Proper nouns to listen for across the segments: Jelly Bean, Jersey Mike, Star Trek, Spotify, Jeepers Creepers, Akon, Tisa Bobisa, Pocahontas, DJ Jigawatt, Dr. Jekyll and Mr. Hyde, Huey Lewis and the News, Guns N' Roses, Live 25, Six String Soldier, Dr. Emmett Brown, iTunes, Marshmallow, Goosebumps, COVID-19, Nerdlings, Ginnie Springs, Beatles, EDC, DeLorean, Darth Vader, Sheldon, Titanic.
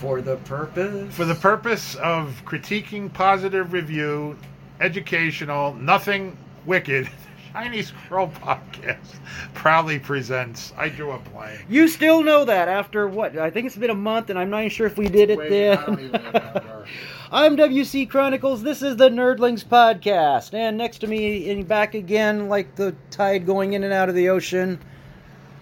For the purpose? For the purpose of critiquing, positive review, educational, nothing wicked. Shiny Squirrel Podcast proudly presents I Drew a Blank. You still know that after what? I think it's been a month, and I'm not even sure if we did it then. I don't even remember. I'm WC Chronicles. This is the Nerdlings Podcast. And next to me, and back again, like the tide going in and out of the ocean.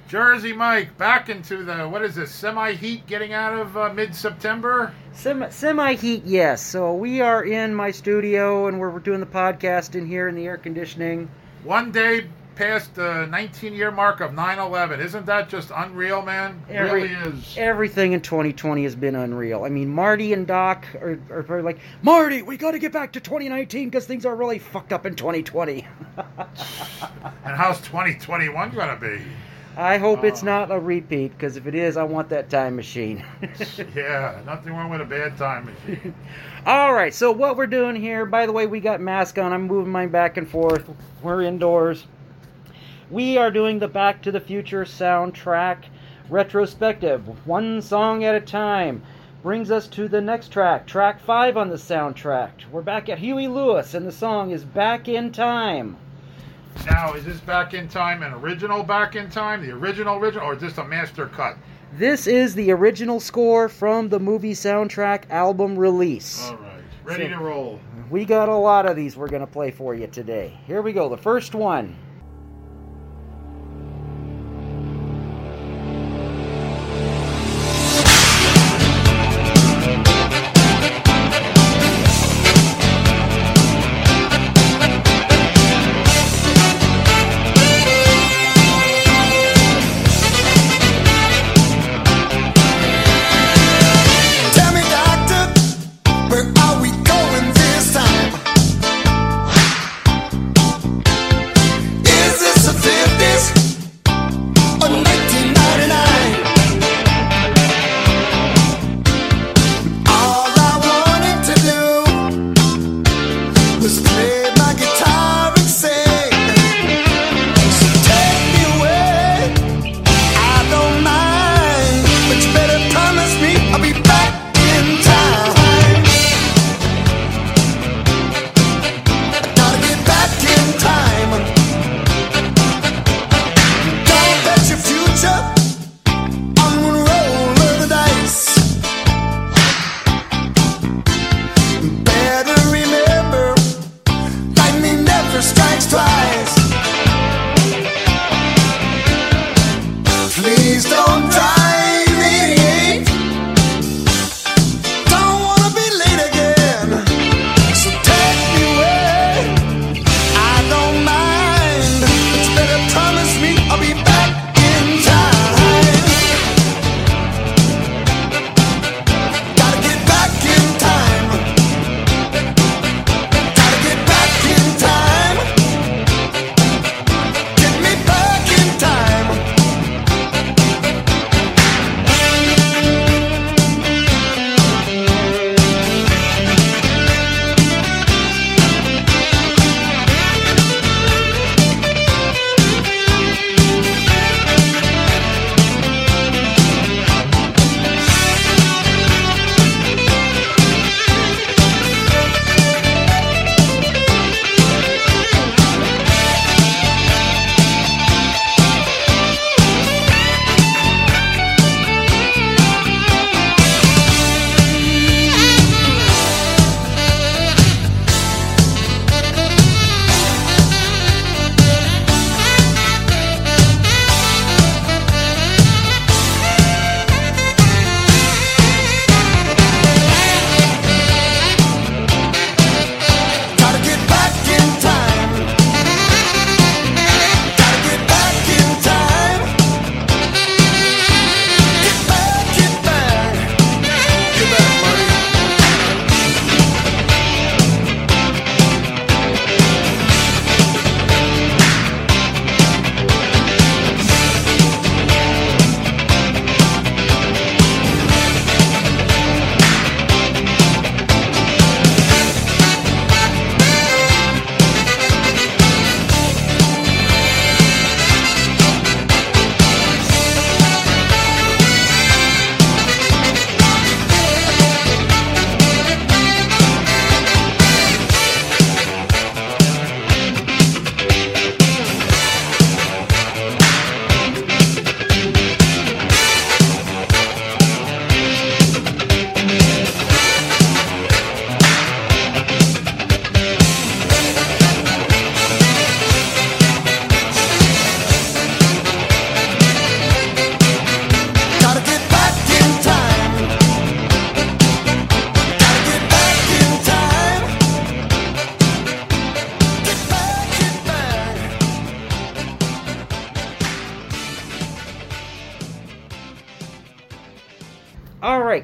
Jersey Mike, back into the, what is this, semi-heat getting out of mid-September? Semi-heat, yes. So we are in my studio, and we're doing the podcast in here in the air conditioning. One day past the 19-year mark of 9/11. Isn't that just unreal, man? It really is. Everything in 2020 has been unreal. I mean, Marty and Doc are probably like, Marty, we got to get back to 2019 because things are really fucked up in 2020. And how's 2021 going to be? I hope it's not a repeat, because if it is, I want that time machine. Yeah, nothing wrong with a bad time machine. All right, so what we're doing here, by the way, we got masks on. I'm moving mine back and forth. We're indoors. We are doing the Back to the Future soundtrack retrospective, one song at a time. Brings us to the next track, track 5 on the soundtrack. We're back at Huey Lewis, and the song is Back in Time. Now, is this Back in Time an original Back in Time, the original, or is this a master cut? This is the original score from the movie soundtrack album release. All right, ready to roll. We got a lot of these we're going to play for you today. Here we go, the first one.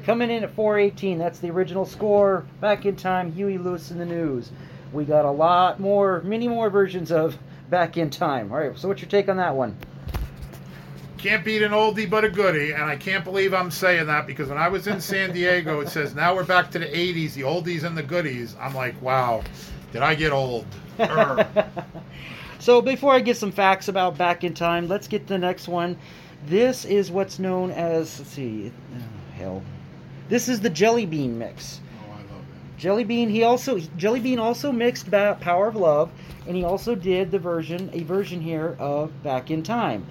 Coming in at 4:18, that's the original score. Back in Time, Huey Lewis and the News. We got a lot more, many more versions of Back in Time. All right, so what's your take on that one? Can't beat an oldie but a goodie, and I can't believe I'm saying that because when I was in San Diego, it says, now we're back to the 80s, the oldies and the goodies. I'm like, wow, did I get old? So before I get some facts about Back in Time, let's get the next one. This is what's known as, let's see, this is the Jelly Bean mix. Oh, I love it. Jelly Bean also mixed Power of Love, and he also did a version here of Back in Time.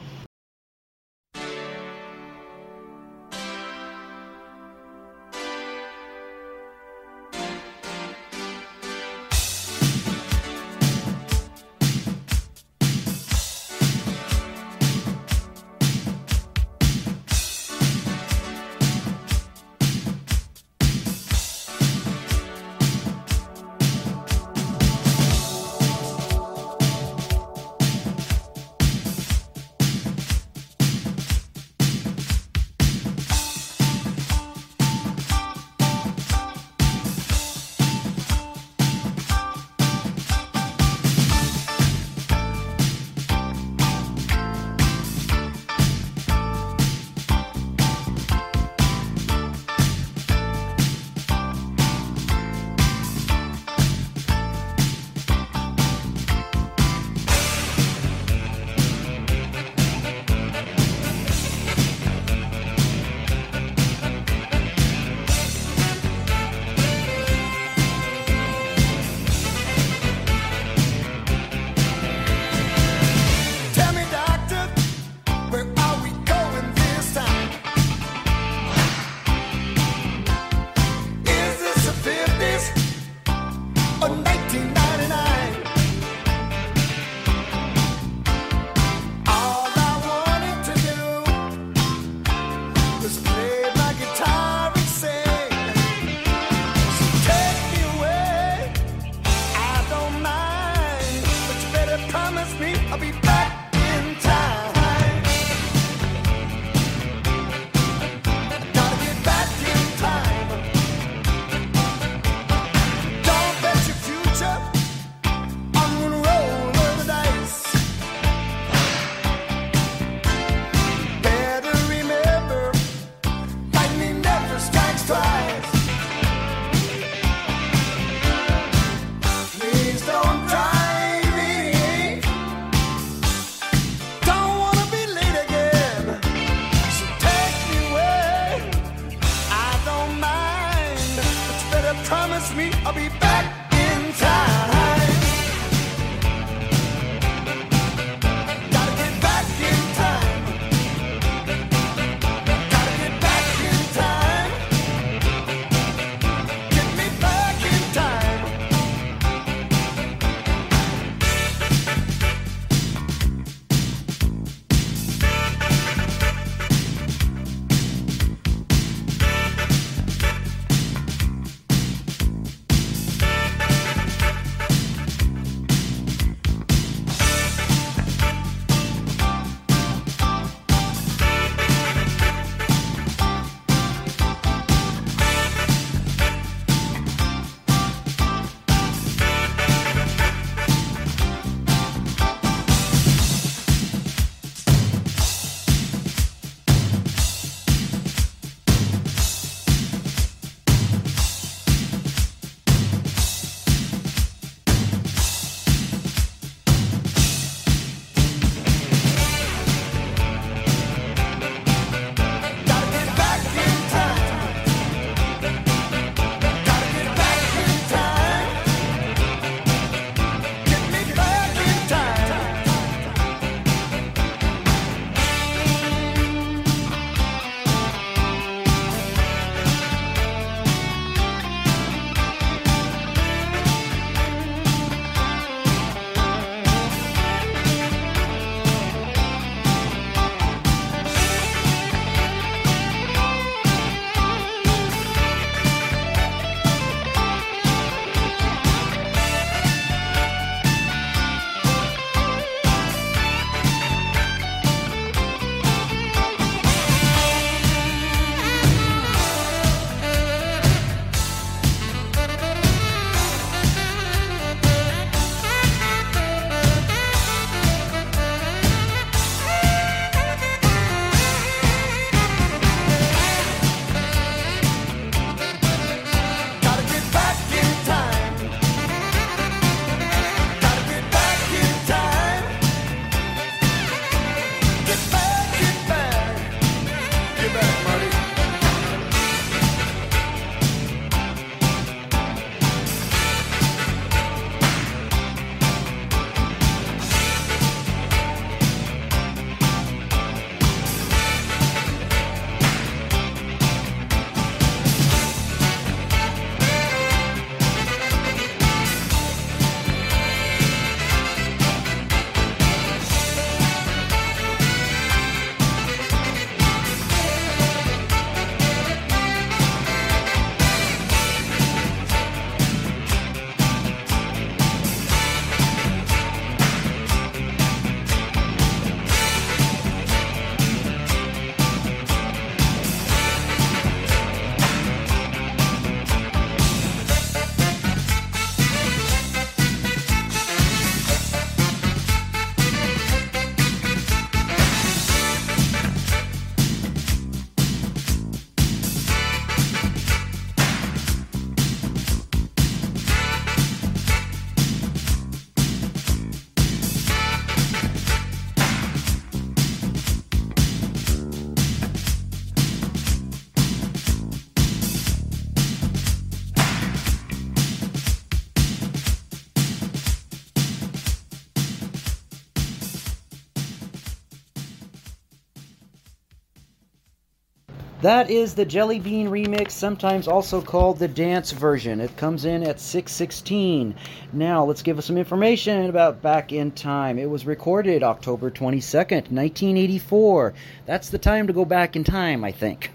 That is the Jelly Bean remix, sometimes also called the dance version. It comes in at 6:16. Now, let's give us some information about Back in Time. It was recorded October 22nd, 1984. That's the time to go back in time, I think.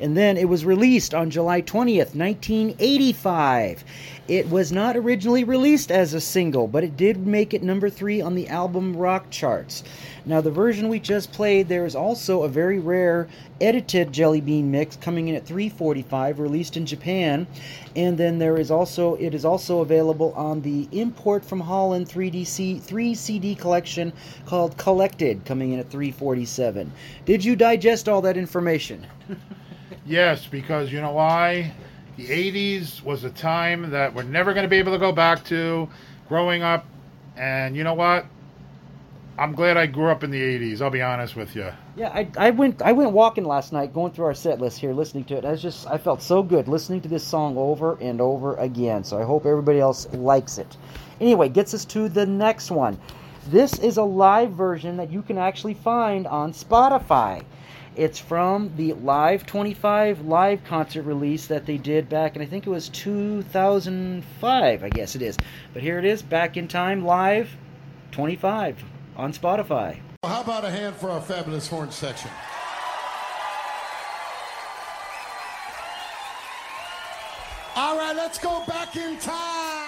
And then it was released on July 20th, 1985. It was not originally released as a single, but it did make it number 3 on the album rock charts. Now, the version we just played, there is also a very rare edited Jelly Bean mix coming in at 3:45, released in Japan, and then it is also available on the import from Holland 3 CD collection called Collected, coming in at 3:47. Did you digest all that information? Yes, because you know why? The 80s was a time that we're never going to be able to go back to growing up, and you know what? I'm glad I grew up in the 80s, I'll be honest with you. Yeah, I went walking last night, going through our set list here, listening to it. I felt so good listening to this song over and over again, so I hope everybody else likes it. Anyway, gets us to the next one. This is a live version that you can actually find on Spotify. It's from the Live 25 live concert release that they did back, and I think it was 2005, I guess it is. But here it is, Back in Time, Live 25. On Spotify. How about a hand for our fabulous horn section? All right, let's go back in time.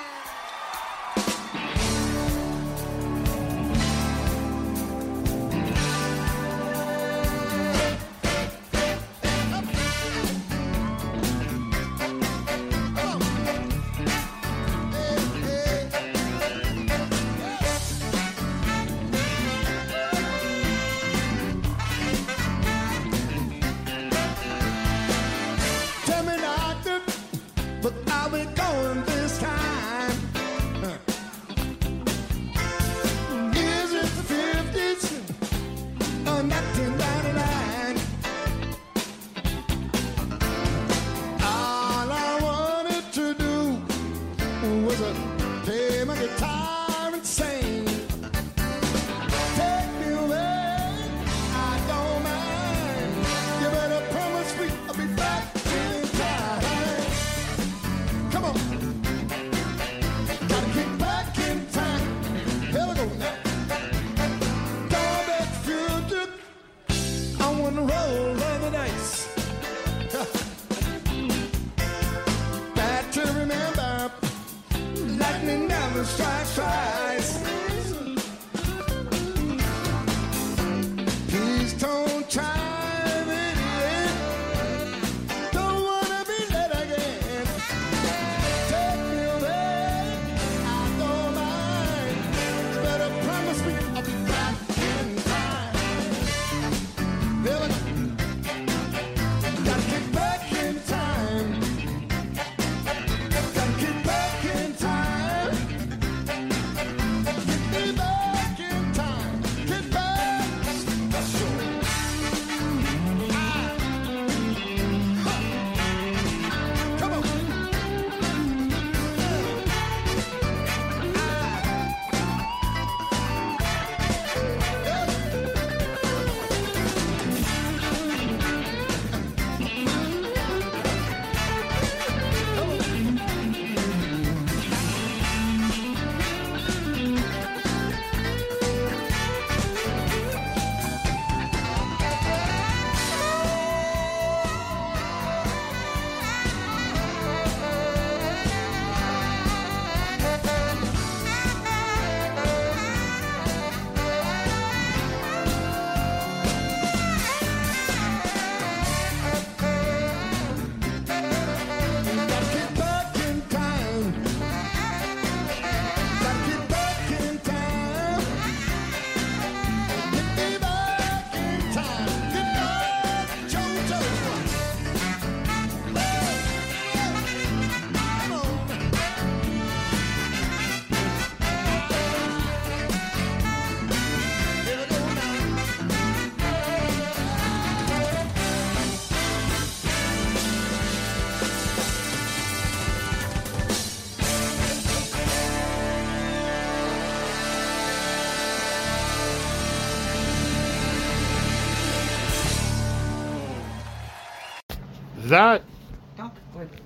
That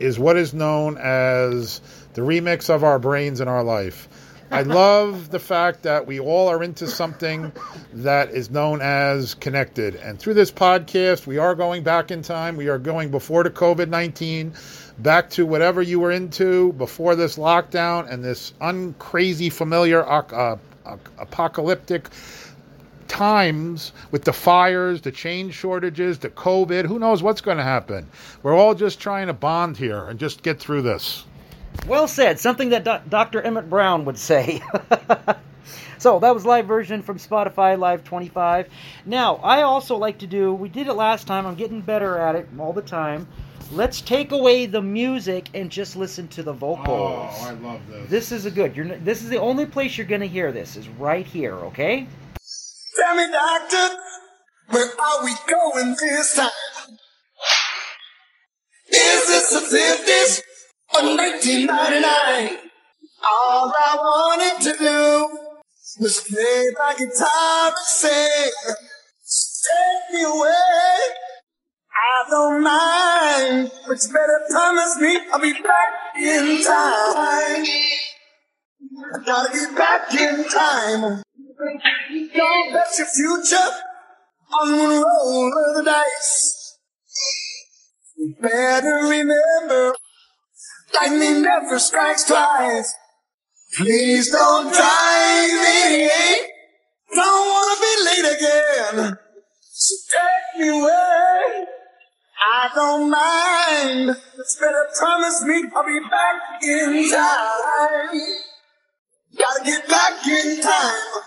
is what is known as the remix of our brains in our life. I love the fact that we all are into something that is known as connected. And through this podcast, we are going back in time. We are going before the COVID-19, back to whatever you were into before this lockdown and this uncrazy familiar apocalyptic times with the fires, the chain shortages, the COVID. Who knows what's going to happen? We're all just trying to bond here and just get through this. Well said. Something that Dr. Emmett Brown would say. So that was live version from Spotify, Live 25. Now, I also like to do, we did it last time, I'm getting better at it all the time. Let's take away the music and just listen to the vocals. Oh, I love this. This is a good, this is the only place you're going to hear this, is right here, okay? Tell me, doctor, where are we going this time? Is this a 50s? 1999, all I wanted to do was play my guitar and sing. Take me away, I don't mind, but you better promise me I'll be back in time. I gotta be back in time. Don't bet your future on the roll of the dice. You better remember lightning never strikes twice. Please don't drive me. Don't wanna be late again. So take me away. I don't mind. It's better promise me I'll be back in time. Gotta get back in time.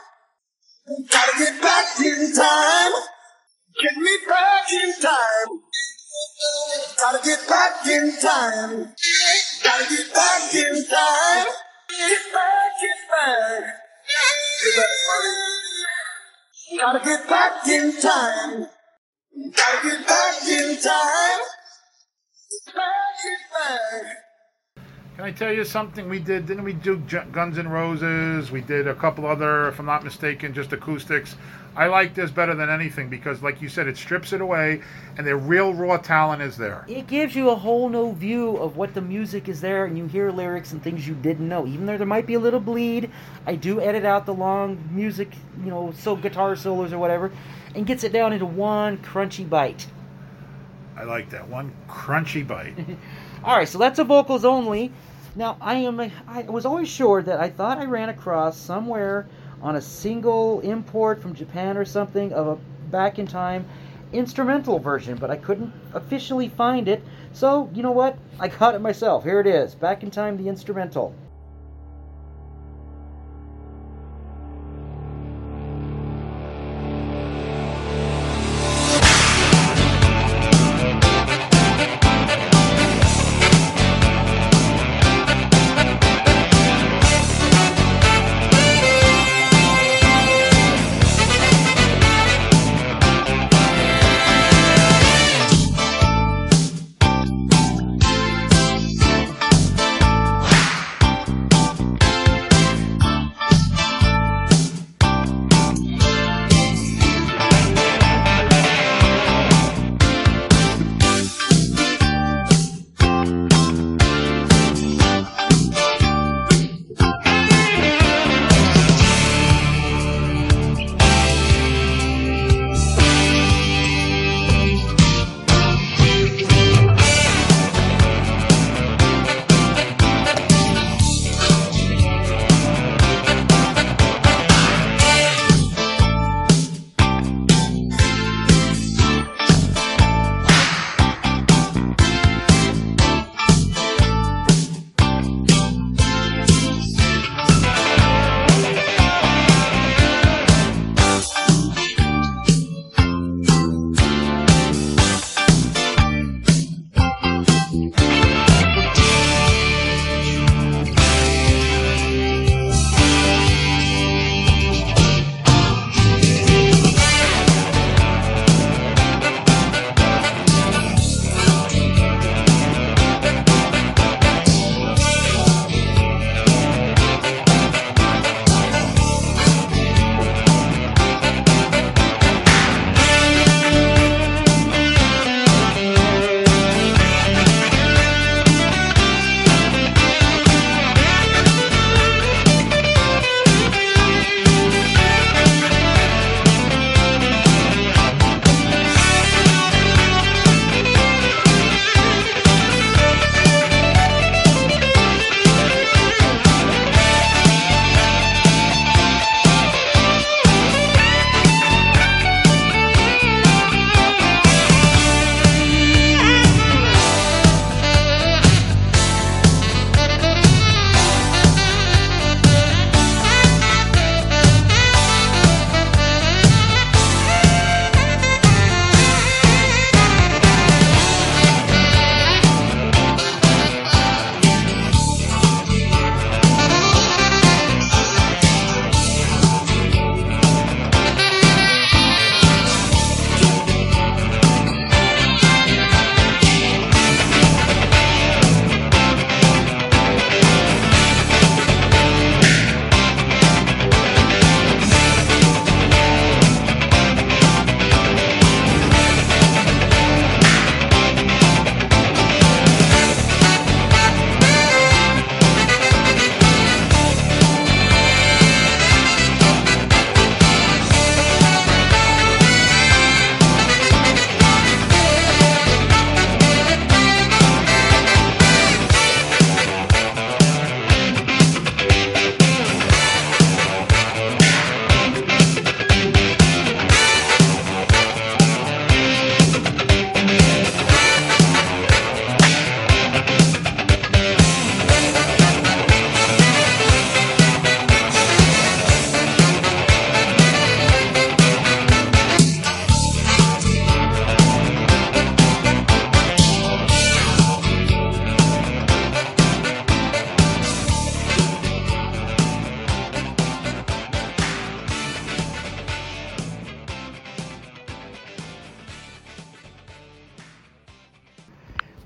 Gotta get back in time. Get me back in time. Gotta get back in time. Gotta get back in time. Get back, gotta get back in time. Gotta get back in time. Can I tell you something we did? Didn't we do Guns N' Roses? We did a couple other, if I'm not mistaken, just acoustics. I like this better than anything because, like you said, it strips it away and the real raw talent is there. It gives you a whole new view of what the music is there, and you hear lyrics and things you didn't know. Even though there might be a little bleed, I do edit out the long music, so guitar solos or whatever, and gets it down into one crunchy bite. I like that. One crunchy bite. All right, so that's a vocals only. Now, I was always sure that I thought I ran across somewhere on a single import from Japan or something of a back-in-time instrumental version, but I couldn't officially find it. So, you know what? I caught it myself. Here it is. Back in Time, the instrumental.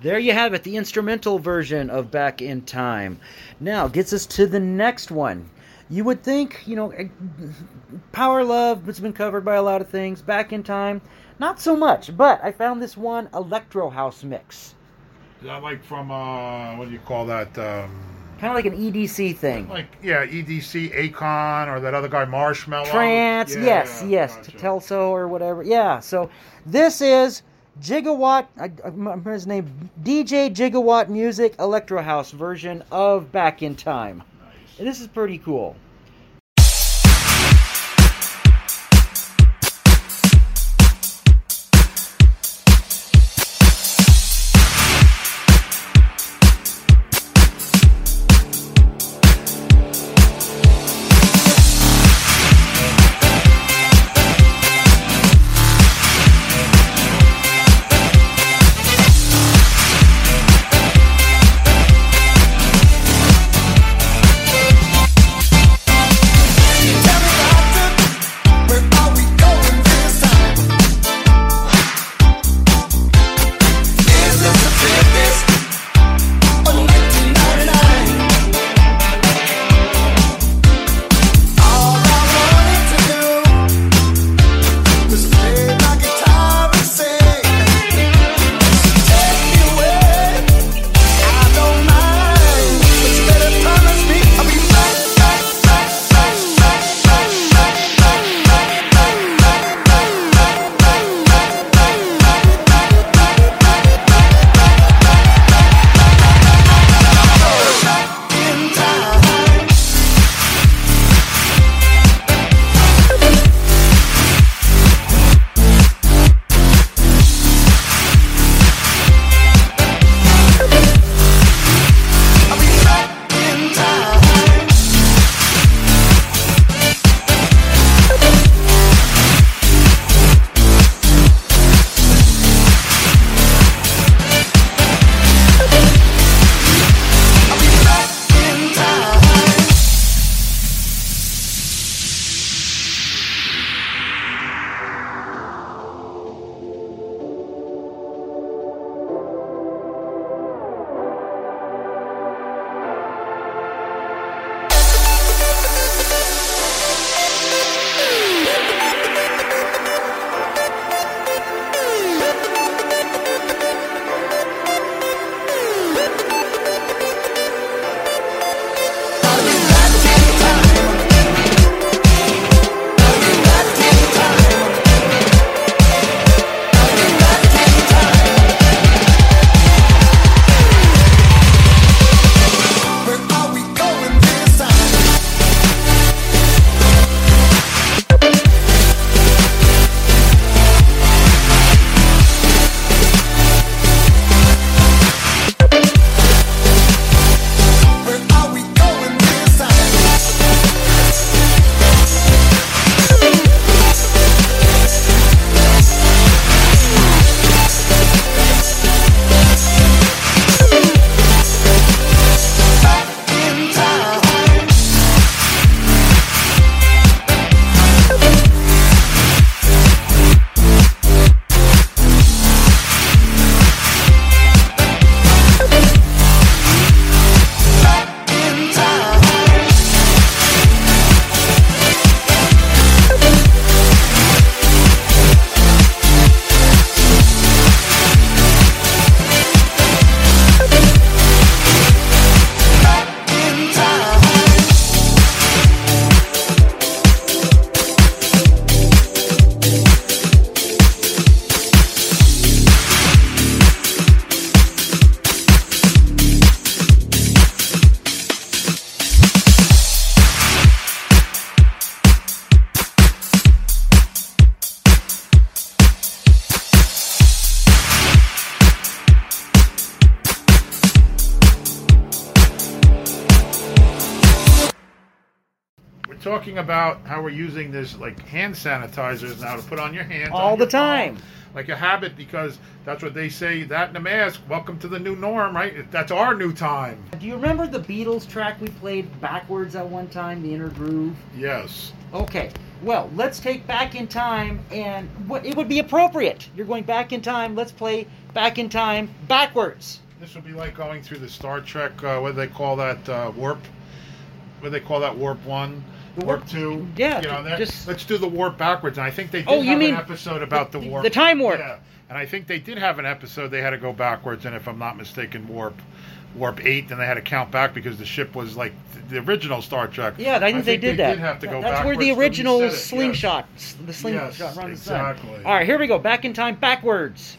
There you have it, the instrumental version of Back in Time. Now, gets us to the next one. You would think, you know, Power Love has been covered by a lot of things. Back in Time, not so much. But I found this one, Electro House Mix. Is that like from, what do you call that? Kind of like an EDC thing. Like, yeah, EDC, Akon, or that other guy, Marshmallow. Trance, yeah, yes, gotcha. Telso or whatever. Yeah, so this is Jigawatt, I remember his name, DJ Jigawatt Music Electro House version of Back in Time. Nice. And this is pretty cool. Talking about how we're using this like hand sanitizers now to put on your hands all the time, like a habit, because that's what they say, that and a mask. Welcome to the new norm, right? That's our new time. Do you remember the Beatles track we played backwards at one time, The Inner Groove? Yes. Okay, well, let's take Back in Time, and what it would be appropriate. You're going back in time. Let's play Back in Time backwards. This would be like going through the Star Trek, what do they call that, warp? What do they call that, warp one? Warp two? Yeah. You know, let's do the warp backwards. And I think they did have an episode about the warp. The time warp. Yeah. And I think they did have an episode they had to go backwards, and if I'm not mistaken, warp 8, and they had to count back because the ship was like the original Star Trek. Yeah, I think they did that. Did have to go that's where the original slingshot, yes. The slingshot yes, runs exactly. All right, here we go. Back in Time backwards.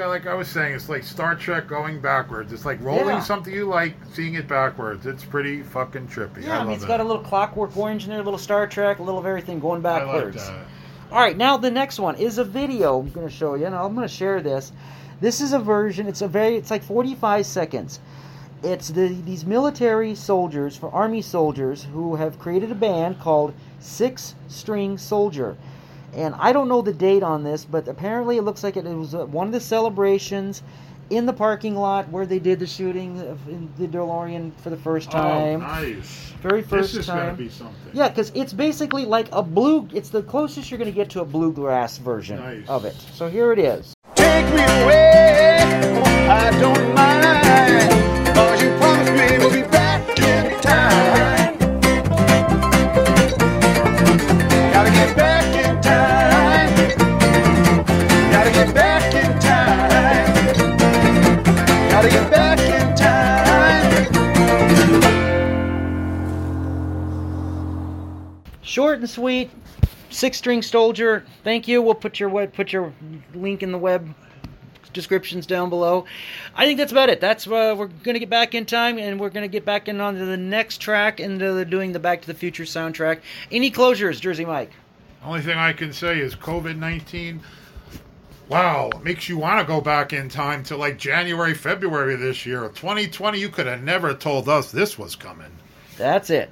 Like I was saying, it's like Star Trek going backwards. It's like rolling something you like, seeing it backwards. It's pretty fucking trippy. Yeah, I mean, it's got a little Clockwork Orange in there, a little Star Trek, a little of everything going backwards. I like that. All right, now the next one is a video I'm going to show you, and I'm going to share this. This is a version. It's like 45 seconds. It's these military soldiers, for army soldiers, who have created a band called Six String Soldier. And I don't know the date on this, but apparently it looks like it was one of the celebrations in the parking lot where they did the shooting in the DeLorean for the first time. Oh, nice. Very first time. This is going to be something. Yeah, because it's basically like a blue... It's the closest you're going to get to a bluegrass version of it. So here it is. Take me away, I don't mind. You promised me we'll be back in time. Gotta get back in time. Gotta get back in time. Gotta get back in time. Short and sweet. Six String Soldier. Thank you. We'll put your link in the web descriptions down below. I think that's about it. That's we're going to get back in time, and we're going to get back in onto the next track and doing the Back to the Future soundtrack. Any closures, Jersey Mike? Only thing I can say is COVID-19, wow, makes you want to go back in time to like January, February of this year. 2020, you could have never told us this was coming. That's it.